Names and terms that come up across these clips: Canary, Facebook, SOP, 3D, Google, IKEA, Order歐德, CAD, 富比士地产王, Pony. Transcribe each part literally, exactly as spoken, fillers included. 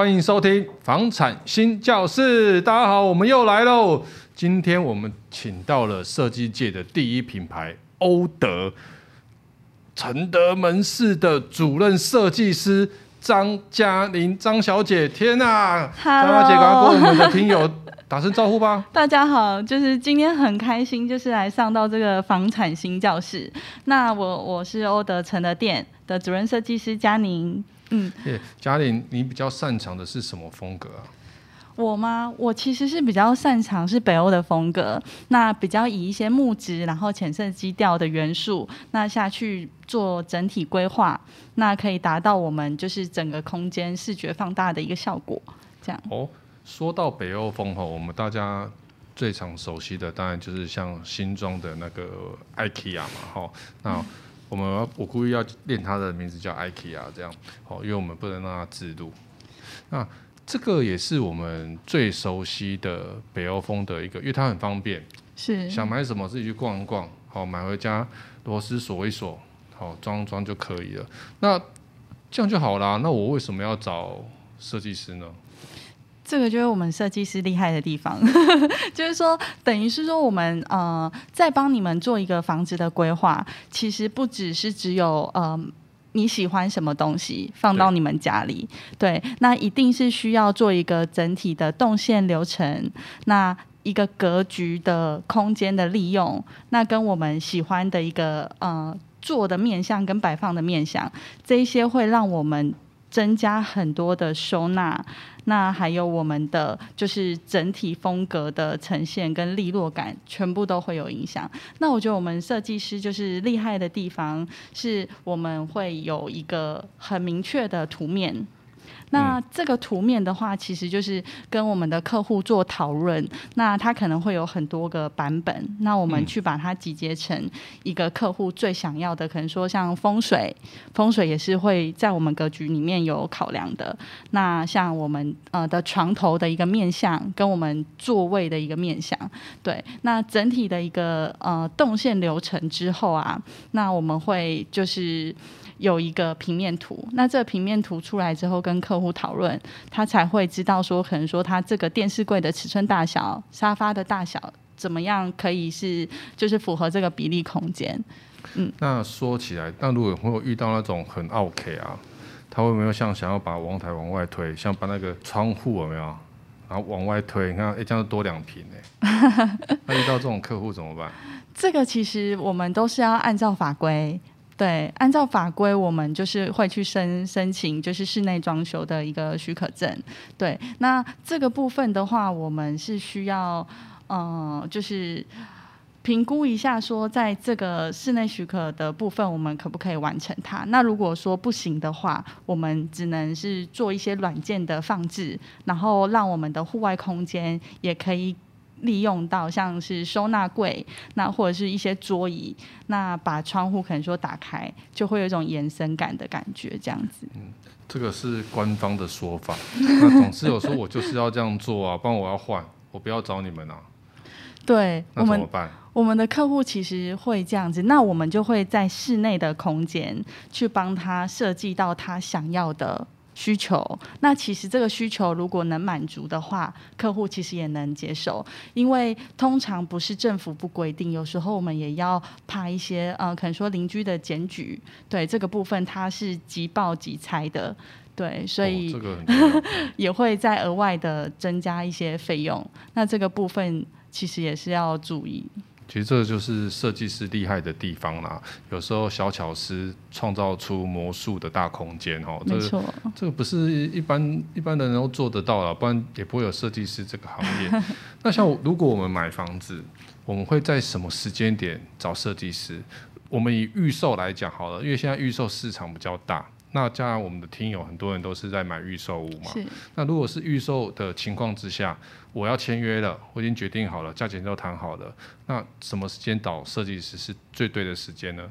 欢迎收听房产新教室，大家好，我们又来喽。今天我们请到了设计界的第一品牌欧德承德门市的主任设计师张嘉玲张小姐。天啊，张小姐，赶快跟我们的听友打声招呼吧。大家好，就是今天很开心，就是来上到这个房产新教室。那我我是欧德承德店的主任设计师嘉玲。嗯，嘉玲，你比较擅长的是什么风格啊？我吗？我其实是比较擅长是北欧的风格，那比较以一些木质，然后浅色基调的元素，那下去做整体规划，那可以达到我们就是整个空间视觉放大的一个效果。这样。哦，说到北欧风吼，我们大家最常熟悉的当然就是像新庄的那个 IKEA 嘛，吼，那。嗯我们我故意要练他的名字叫 IKEA 这样，因为我们不能让他自录。那这个也是我们最熟悉的北欧风的一个，因为它很方便，是想买什么自己去逛一逛，好买回家螺丝锁一锁，好装装就可以了。那这样就好啦。那我为什么要找设计师呢？这个就是我们设计师厉害的地方就是说等于是说我们呃在帮你们做一个房子的规划，其实不只是只有呃你喜欢什么东西放到你们家里， 对， 对，那一定是需要做一个整体的动线流程，那一个格局的空间的利用，那跟我们喜欢的一个呃做的面向跟摆放的面向，这一些会让我们增加很多的收纳，那还有我们的就是整体风格的呈现跟利落感，全部都会有影响。那我觉得我们设计师就是厉害的地方，是我们会有一个很明确的图面。那这个图面的话，其实就是跟我们的客户做讨论，那他可能会有很多个版本，那我们去把它集结成一个客户最想要的，可能说像风水，风水也是会在我们格局里面有考量的。那像我们呃的床头的一个面向，跟我们座位的一个面向，对，那整体的一个呃动线流程之后啊，那我们会就是有一个平面图，那这个平面图出来之后跟客户讨论，他才会知道说可能说他这个电视柜的尺寸大小，沙发的大小怎么样可以是就是符合这个比例空间。嗯，那说起来，那如果会有遇到那种很 OK 啊，他会没有像想要把阳台往外推，像把那个窗户有没有然后往外推，你看，哎，这样多两坪哎，那遇到这种客户怎么办？这个其实我们都是要按照法规。对，按照法规，我们就是会去申申请，就是室内装修的一个许可证。对，那这个部分的话，我们是需要，呃，就是评估一下，说在这个室内许可的部分，我们可不可以完成它？那如果说不行的话，我们只能是做一些软件的放置，然后让我们的户外空间也可以利用到像是收纳柜，那或者是一些桌椅，那把窗户可能说打开，就会有一种延伸感的感觉，这样子。嗯，这个是官方的说法。那总之有说我就是要这样做啊，不然我要换，我不要找你们啊。对，那怎么办？我们的客户其实会这样子，那我们就会在室内的空间去帮他设计到他想要的需求，那其实这个需求如果能满足的话，客户其实也能接受，因为通常不是政府不规定，有时候我们也要怕一些呃，可能说邻居的检举，对这个部分它是即报即拆的，对，所以、哦这个、也会再额外的增加一些费用，那这个部分其实也是要注意。其实这就是设计师厉害的地方啦，有时候小巧思创造出魔术的大空间哦，没错，这个不是一般一般人都做得到啦，不然也不会有设计师这个行业。那像如果我们买房子，我们会在什么时间点找设计师？我们以预售来讲好了，因为现在预售市场比较大，那加上我们的听友很多人都是在买预售屋嘛，那如果是预售的情况之下，我要签约了，我已经决定好了，价钱都谈好了，那什么时间找设计师是最对的时间呢？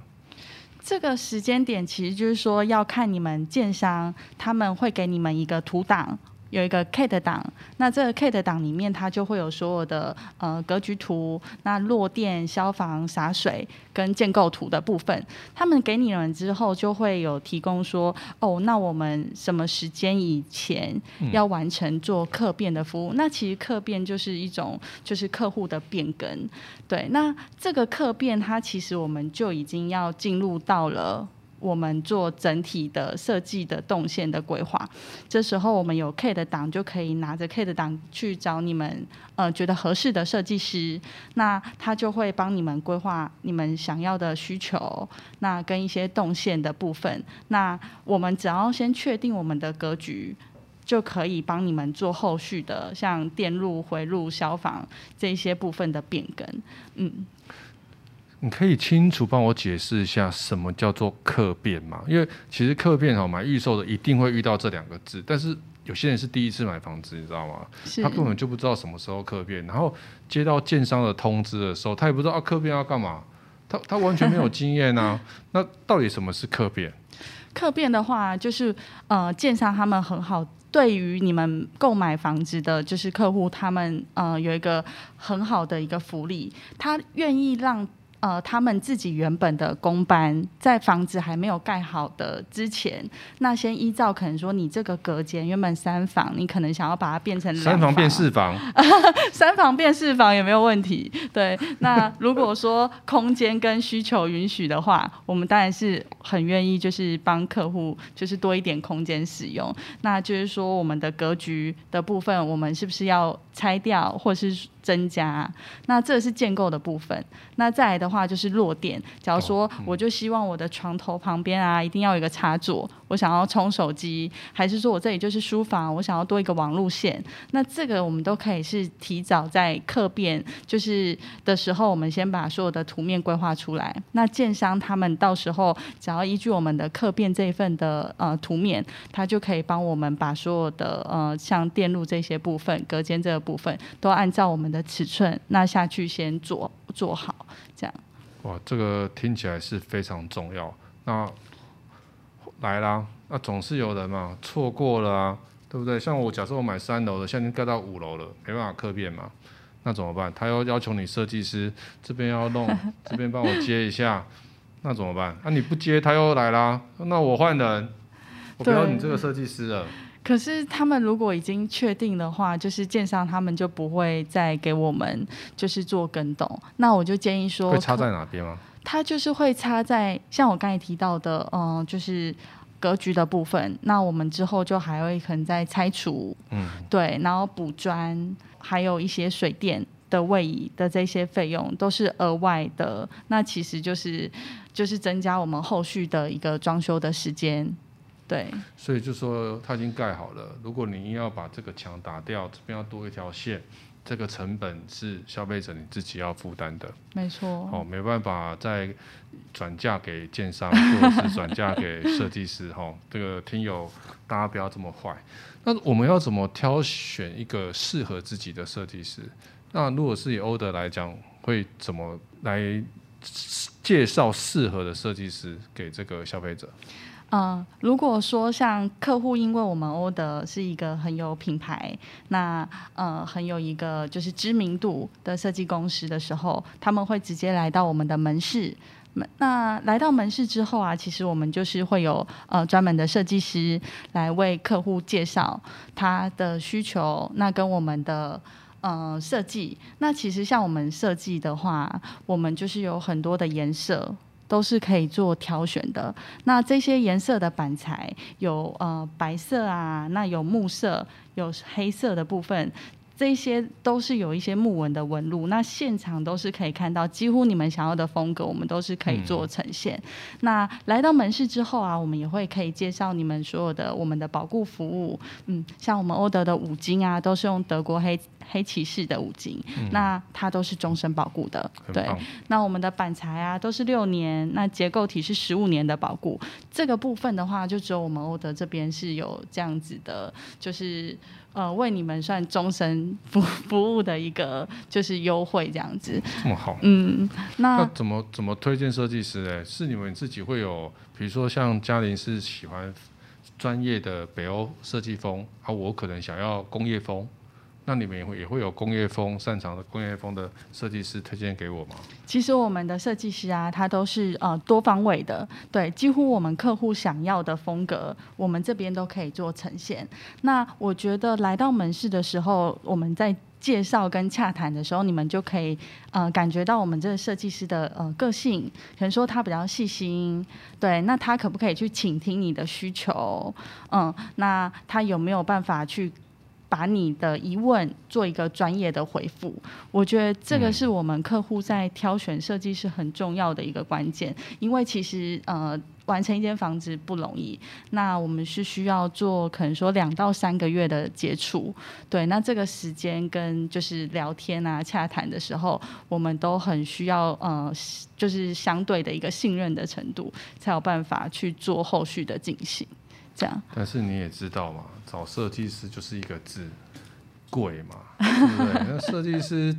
这个时间点其实就是说要看你们建商，他们会给你们一个图档有一个 C A D 档，那这个 C A D 档里面它就会有所有的呃格局图、那落电、消防、洒水跟建构图的部分。他们给你了之后，就会有提供说，哦，那我们什么时间以前要完成做客变的服务？嗯、那其实客变就是一种就是客户的变更，对。那这个客变它其实我们就已经要进入到了。我们做整体的设计的动线的规划，这时候我们有 C A D 档，就可以拿着 C A D 档去找你们呃觉得合适的设计师，那他就会帮你们规划你们想要的需求，那跟一些动线的部分，那我们只要先确定我们的格局，就可以帮你们做后续的像电路、回路、消防这些部分的变更，嗯。你可以清楚帮我解释一下什么叫做客变吗？因为其实客变好买预售的一定会遇到这两个字，但是有些人是第一次买房子，你知道吗？他根本就不知道什么时候客变，然后接到建商的通知的时候，他也不知道啊客变要干嘛，他他完全没有经验啊。那到底什么是客变？客变的话，就是呃建商他们很好。对于你们购买房子的，就是客户他们呃有一个很好的一个福利，他愿意让。呃，他们自己原本的工班，在房子还没有盖好的之前，那先依照可能说你这个隔间原本三房，你可能想要把它变成两房，三房变四房，三房变四房也没有问题。对，那如果说空间跟需求允许的话，我们当然是很愿意就是帮客户就是多一点空间使用。那就是说我们的格局的部分，我们是不是要拆掉，或是？增加，那这是建构的部分。那再来的话就是落点，假如说我就希望我的床头旁边啊一定要有一个插座，我想要充手机，还是说我这里就是书房，我想要多一个网路线，那这个我们都可以是提早在客变就是的时候，我们先把所有的图面规划出来。那建商他们到时候只要依据我们的客变这一份的呃图面，他就可以帮我们把所有的呃像电路这些部分、隔间这个部分都按照我们的。尺寸那下去先做做好，这样。哇，这个听起来是非常重要。那来啦，那总是有人嘛错过了啊，对不对？像我假设我买三楼的，现在盖到五楼了，没办法客变嘛，那怎么办？他要要求你设计师这边要弄，这边帮我接一下，那怎么办？啊，你不接他又来啦，那我换人，我不要你这个设计师了。可是他们如果已经确定的话，就是建商他们就不会再给我们就是做更动。那我就建议说，会差在哪边吗？它就是会差在像我刚才提到的，嗯、呃，就是格局的部分。那我们之后就还会可能再拆除，嗯，对，然后补砖，还有一些水电的位移的这些费用都是额外的。那其实就是就是增加我们后续的一个装修的时间。对，所以就说它已经盖好了。如果你要把这个墙打掉，这边要多一条线，这个成本是消费者你自己要负担的。没错。哦，没办法再转嫁给建商，或者是转嫁给设计师。哈、哦，这个听友大家不要这么坏。那我们要怎么挑选一个适合自己的设计师？那如果是以欧德来讲，会怎么来介绍适合的设计师给这个消费者？呃、如果说像客户，因为我们欧德是一个很有品牌，那呃很有一个就是知名度的设计公司的时候，他们会直接来到我们的门市。那来到门市之后啊，其实我们就是会有呃专门的设计师来为客户介绍他的需求，那跟我们的。呃，设计，那其实像我们设计的话，我们就是有很多的颜色都是可以做挑选的。那这些颜色的板材有呃白色啊，那有木色，有黑色的部分。这些都是有一些木纹的纹路，那现场都是可以看到，几乎你们想要的风格，我们都是可以做呈现。嗯、那来到门市之后啊，我们也会可以介绍你们所有的我们的保固服务，嗯，像我们欧德的五金啊，都是用德国黑黑骑士的五金，嗯、那它都是终身保固的，对。那我们的板材啊都是六年，那结构体是十五年的保固，这个部分的话，就只有我们欧德这边是有这样子的，就是。呃，为你们算终身服服务的一个就是优惠这样子。这么好。嗯，那, 那怎么怎么推荐设计师呢？是你们自己会有，比如说像嘉玲是喜欢专业的北欧设计风啊，我可能想要工业风，那你们也会也会有工业风擅长的工业风的设计师推荐给我吗？其实我们的设计师啊，他都是呃多方位的，对，几乎我们客户想要的风格，我们这边都可以做呈现。那我觉得来到门市的时候，我们在介绍跟洽谈的时候，你们就可以呃感觉到我们这个设计师的呃个性，可能说他比较细心，对，那他可不可以去倾听你的需求？嗯，那他有没有办法去把你的疑问做一个专业的回复？我觉得这个是我们客户在挑选设计师很重要的一个关键，因为其实呃。完成一间房子不容易，那我们是需要做可能说两到三个月的接触，对，那这个时间跟就是聊天啊、洽谈的时候，我们都很需要呃，就是相对的一个信任的程度，才有办法去做后续的进行，这样。但是你也知道嘛，找设计师就是一个字，贵嘛，对不对？那设计师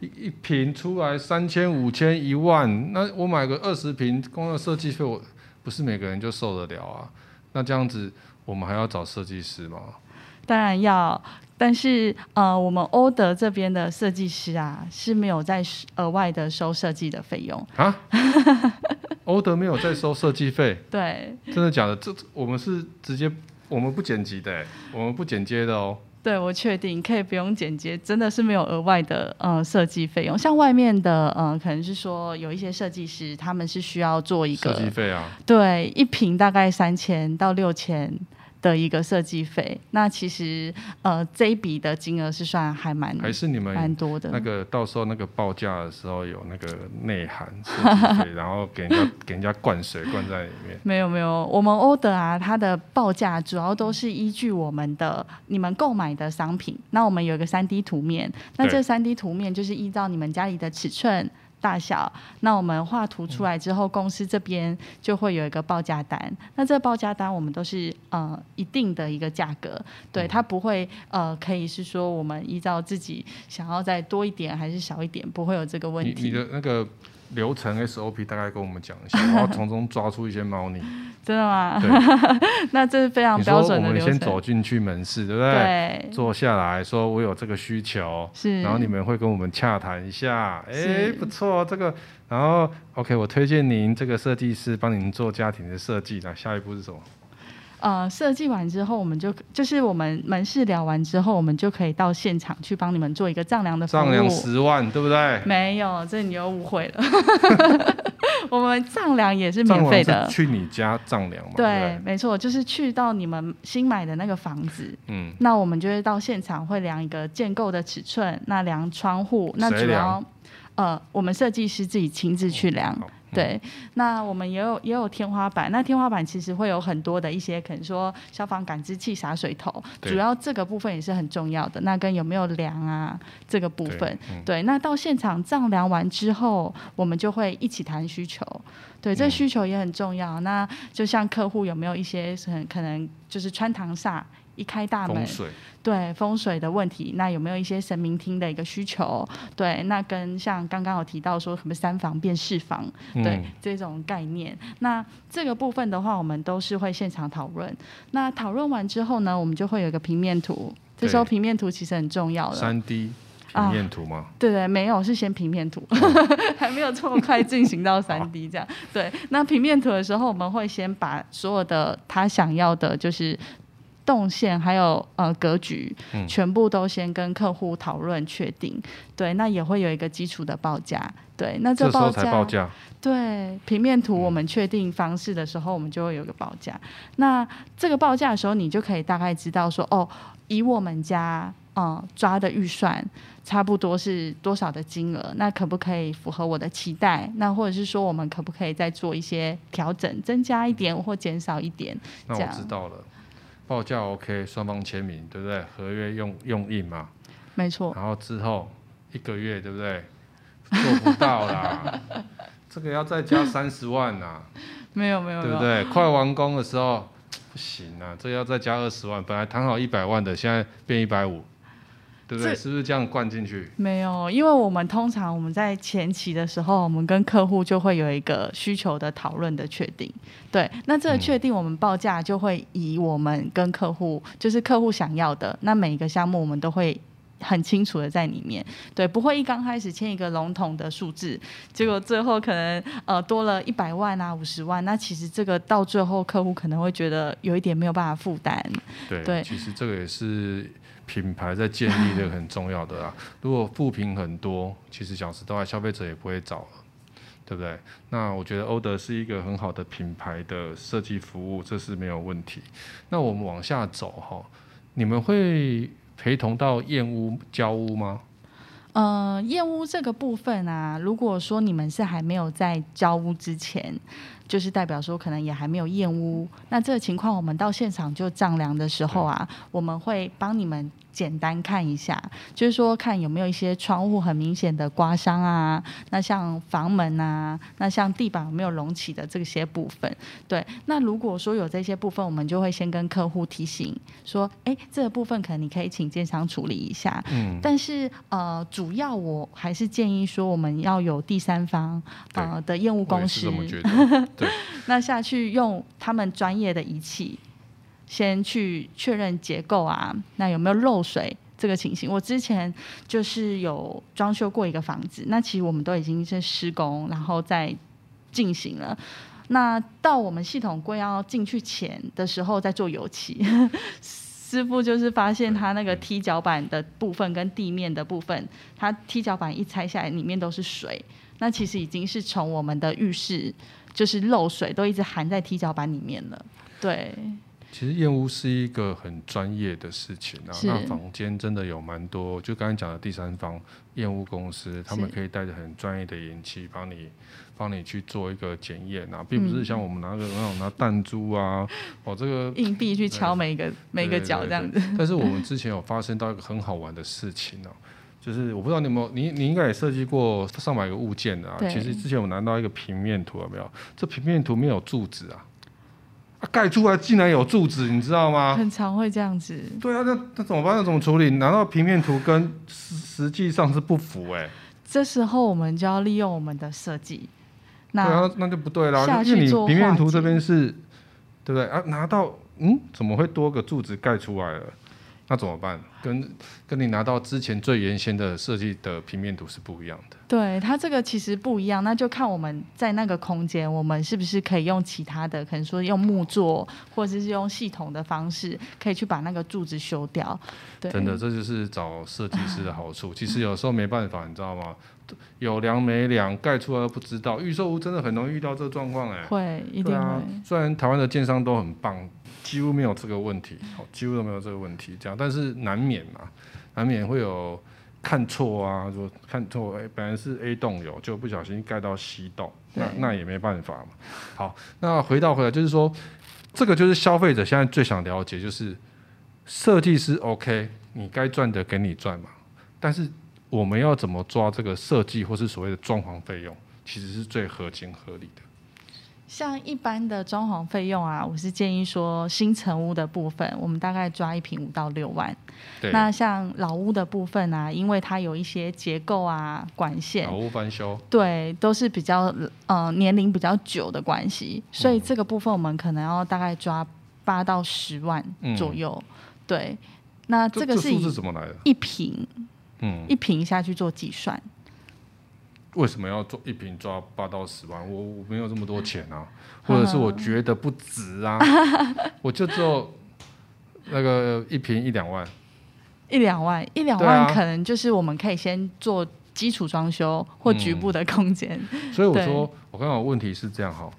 一一坪出来三千、五千、一万，那我买个二十坪，光设计费我。不是每个人就受得了啊，那这样子我们还要找设计师吗？当然要，但是呃，我们欧德这边的设计师啊是没有在额外的收设计的费用啊。欧德没有在收设计费？对，真的假的？这我们是直接，我们不剪辑的、欸，我们不剪接的哦。对，我确定可以不用剪接，真的是没有额外的呃设计费用。像外面的呃，可能是说有一些设计师他们是需要做一个设计费啊，对，一坪大概三千到六千的一个设计费。那其实呃这一笔的金额是算还蛮还是你们蛮多的。那个到时候那个报价的时候有那个内涵设计费，然后给人家给人家灌水灌在里面。没有没有，我们欧德啊，它的报价主要都是依据我们的你们购买的商品。那我们有一个 三 D 图面，那这 三 D 图面就是依照你们家里的尺寸大小，那我们画图出来之后，公司这边就会有一个报价单。那这报价单我们都是呃一定的一个价格，对，它不会呃可以是说我们依照自己想要再多一点还是少一点，不会有这个问题。你, 你的那个流程 S O P 大概跟我们讲一下，然后从中抓出一些猫腻。真的吗？那这是非常标准的流程。你说我们先走进去门市，对不对？对。坐下来说我有这个需求，是。然后你们会跟我们洽谈一下，哎，不错，这个。然后 OK， 我推荐您这个设计师帮您做家庭的设计。那下一步是什么？呃，设计完之后，我们就就是我们门市聊完之后，我们就可以到现场去帮你们做一个丈量的服务。丈量十万，对不对？没有，这你又误会了。我们丈量也是免费的。去你家丈量嘛？对，对，没错，就是去到你们新买的那个房子。嗯。那我们就会到现场会量一个建构的尺寸，那量窗户，那主要呃，我们设计师自己亲自去量。哦，对，那我们也有也有天花板，那天花板其实会有很多的一些，可能说消防感知器、洒水头，主要这个部分也是很重要的。那跟有没有量啊这个部分， 对,、嗯、对，那到现场丈量完之后，我们就会一起谈需求。对，这需求也很重要。嗯、那就像客户有没有一些很可能就是穿堂煞。一开大门，风水，对，风水的问题，那有没有一些神明厅的一个需求？对，那跟像刚刚有提到说什么三房变四房，对、嗯、这种概念，那这个部分的话，我们都是会现场讨论。那讨论完之后呢，我们就会有一个平面图，这时候平面图其实很重要了。三 D。平面图吗？啊、对对，没有，是先平面图，还没有这么快进行到 三 D 这样。对，那平面图的时候，我们会先把所有的他想要的，就是。动线还有呃格局，全部都先跟客户讨论确定。嗯、对，那也会有一个基础的报价。对，那这报价，报价对平面图我们确定方式的时候，我们就会有一个报价。嗯、那这个报价的时候，你就可以大概知道说，哦，以我们家呃抓的预算。差不多是多少的金额？那可不可以符合我的期待？那或者是说，我们可不可以再做一些调整，增加一点或减少一点？那我知道了。报价 OK， 双方签名，对不对？合约用用印嘛，没错。然后之后一个月，对不对？做不到啦，这个要再加三十万啊！没有没有，对不对？快完工的时候不行啊，这个要再加二十万，本来谈好一百万的，现在变一百五。对不对？是不是这样灌进去？没有，因为我们通常我们在前期的时候，我们跟客户就会有一个需求的讨论的确定。对，那这个确定我们报价就会以我们跟客户，嗯、就是客户想要的，那每一个项目我们都会很清楚的在里面，对，不会一刚开始签一个笼统的数字，结果最后可能呃多了一百万啊、五十万，那其实这个到最后客户可能会觉得有一点没有办法负担。对，对，其实这个也是品牌在建立的很重要的啊。如果负评很多，其实讲实话，消费者也不会找了，对不对？那我觉得欧德是一个很好的品牌的设计服务，这是没有问题。那我们往下走哈，你们会陪同到验屋、交屋吗？呃，验屋这个部分啊，如果说你们是还没有在交屋之前，就是代表说可能也还没有验屋，那这个情况我们到现场就丈量的时候啊，我们会帮你们简单看一下，就是说看有没有一些窗户很明显的刮伤啊，那像房门啊，那像地板有没有隆起的这些部分。对，那如果说有这些部分，我们就会先跟客户提醒说，哎，这个部分可能你可以请建商处理一下。嗯，但是呃，主要我还是建议说我们要有第三方呃的验屋公司，我也是这么觉得。对，那下去用他们专业的仪器。先去确认结构啊，那有没有漏水这个情形？我之前就是有装修过一个房子，那其实我们都已经是施工，然后再进行了。那到我们系统柜要进去前的时候，再做油漆。师傅就是发现他那个踢脚板的部分跟地面的部分，他踢脚板一拆下来，里面都是水。那其实已经是从我们的浴室就是漏水，都一直含在踢脚板里面了。对。其实验屋是一个很专业的事情啊，那坊间真的有蛮多，就刚才讲的第三方验屋公司，他们可以带着很专业的仪器帮你帮你去做一个检验啊，并不是像我们拿个、嗯、那种拿弹珠啊，哦这个硬币去敲每一个每一个角这样子。但是我们之前有发生到一个很好玩的事情啊，就是我不知道你有没有，你你应该也设计过上百个物件啊。其实之前我拿到一个平面图，有没有？这平面图没有柱子啊。盖出来竟然有柱子，你知道吗？很常会这样子。对啊，那那怎么办？那怎么处理？难道平面图跟实实际上是不符哎、欸？这时候我们就要利用我们的设计。那对啊，那就不对啦。因为你平面图这边是，对不对啊？拿到嗯，怎么会多个柱子盖出来了？那怎么办？跟跟你拿到之前最原先的设计的平面图是不一样的。对，它这个其实不一样，那就看我们在那个空间，我们是不是可以用其他的，可能说用木作，或者是用系统的方式，可以去把那个柱子修掉。对，真的，这就是找设计师的好处。其实有时候没办法，你知道吗？有量没量，盖出来都不知道。预售屋真的很容易遇到这个状况哎。会，一定会。啊、虽然台湾的建商都很棒，几乎没有这个问题，哦、几乎都没有这个问题，这样，但是难免嘛，难免会有看错啊，说看错，哎、欸，本来是 A 栋有，就不小心盖到 C 栋，那那也没办法嘛。好，那回到回来就是说，这个就是消费者现在最想了解，就是设计师 OK， 你该赚的给你赚嘛，但是我们要怎么抓这个设计或是所谓的装潢费用，其实是最合情合理的。像一般的装潢费用啊，我是建议说新成屋的部分，我们大概抓一坪五到六万。那像老屋的部分啊，因为它有一些结构啊、管线，老屋翻修，对，都是比较呃年龄比较久的关系，所以这个部分我们可能要大概抓八到十万左右。嗯、对，那这个是一坪，嗯，一坪下去做计算。为什么要做一坪抓八到十万？我我没有这么多钱啊，或者是我觉得不值啊，我就只有那个一坪一两万，一两万一两万，可能就是我们可以先做基础装修或局部的空间。嗯、所以我说，我刚刚问题是这样哈，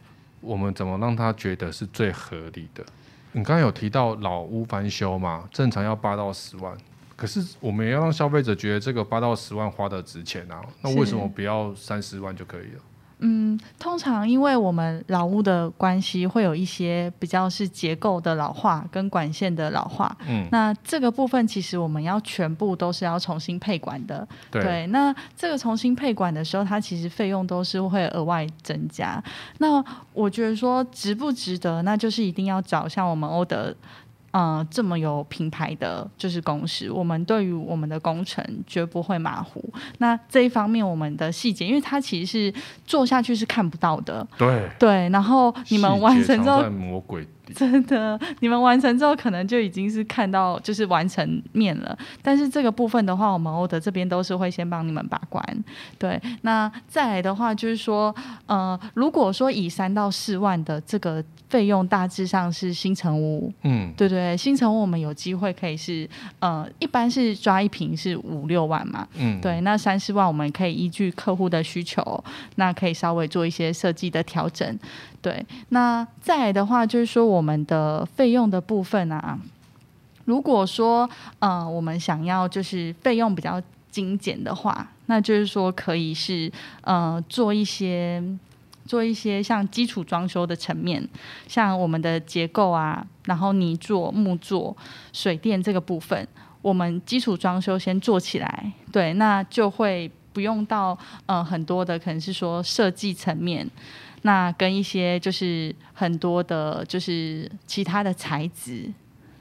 我们怎么让他觉得是最合理的？你刚刚有提到老屋翻修嘛，正常要八到十万。可是我们也要让消费者觉得这个八到十万花的值钱啊，那为什么不要三十万就可以了？嗯，通常因为我们老屋的关系，会有一些比较是结构的老化跟管线的老化。嗯，那这个部分其实我们要全部都是要重新配管的。对，对，那这个重新配管的时候，它其实费用都是会额外增加。那我觉得说值不值得，那就是一定要找像我们欧德呃这么有品牌的就是公司，我们对于我们的工程绝不会马虎。那这一方面我们的细节，因为它其实是做下去是看不到的，对对。然后你们完成之后，细节藏在魔鬼底，真的，你们完成之后可能就已经是看到就是完成面了。但是这个部分的话，我们欧德这边都是会先帮你们把关。对，那再来的话就是说，呃，如果说以三到四万的这个费用，大致上是新成屋，嗯，对对。新成屋我们有机会可以是呃，一般是抓一坪是五六万嘛，嗯，对，那三四万我们可以依据客户的需求，那可以稍微做一些设计的调整，对。那再来的话就是说我们的费用的部分啊，如果说呃我们想要就是费用比较精简的话，那就是说可以是呃做一些。做一些像基础装修的层面，像我们的结构啊，然后泥作、木作、水电这个部分，我们基础装修先做起来，对，那就会不用到呃很多的可能是说设计层面，那跟一些就是很多的就是其他的材质。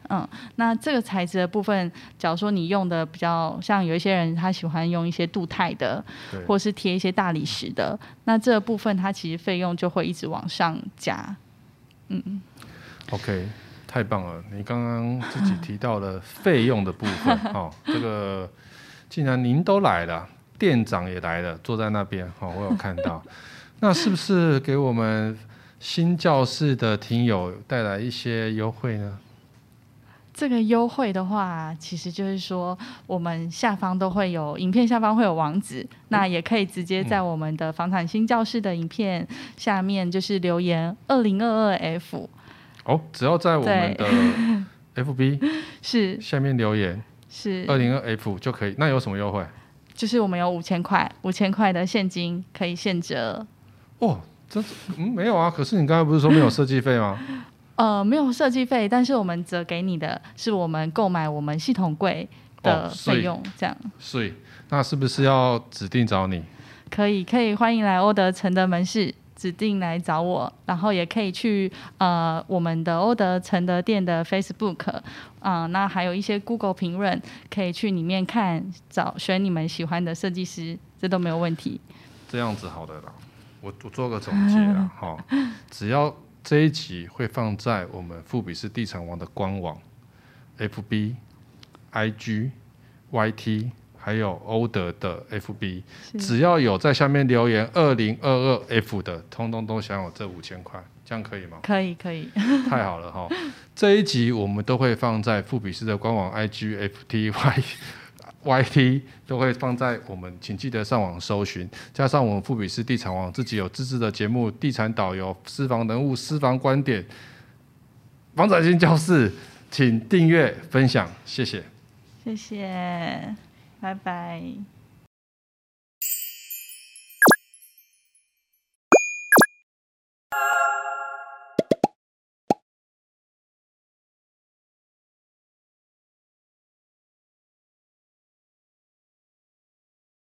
嗯，那这个材质的部分，假如说你用的比较像有一些人他喜欢用一些镀钛的，或是贴一些大理石的，那这个部分它其实费用就会一直往上加。嗯 ，OK， 太棒了！你刚刚自己提到了费用的部分，哦，这个既然您都来了，店长也来了，坐在那边，哦，我有看到，那是不是给我们新教室的听友带来一些优惠呢？这个优惠的话，其实就是说我们下方都会有影片，下方会有网址，那也可以直接在我们的房产新教室的影片下面就是留言 二零二二 F 哦，只要在我们的 F B 是下面留言是 二零二二 F 就可以。那有什么优惠？就是我们有五千块五千块的现金可以现折哦。这嗯没有啊，可是你刚才不是说没有设计费吗？呃，没有设计费，但是我们折给你的是我们购买我们系统柜的费用，哦，这样。是，那是不是要指定找你？可以，可以，欢迎来欧德承德门市，指定来找我，然后也可以去呃我们的欧德承德店的 Facebook， 啊、呃，那还有一些 Google 评论，可以去里面看，找选你们喜欢的设计师，这都没有问题。这样子好的啦，我我做个总结啦，好、哦，只要。这一集会放在我们富比士地产王的官网 F B I G Y T 还有欧德的 F B， 只要有在下面留言 二零二二 F 的通通都享有这五千块，这样可以吗？可以可以太好了。这一集我们都会放在富比士的官网 I G F T Y Y T 都会放在我们，请记得上网搜寻，加上我们富比士地产王自己有自制的节目，地产导游、私房人物、私房观点、房产新教室，请订阅分享，谢谢，谢谢，拜拜。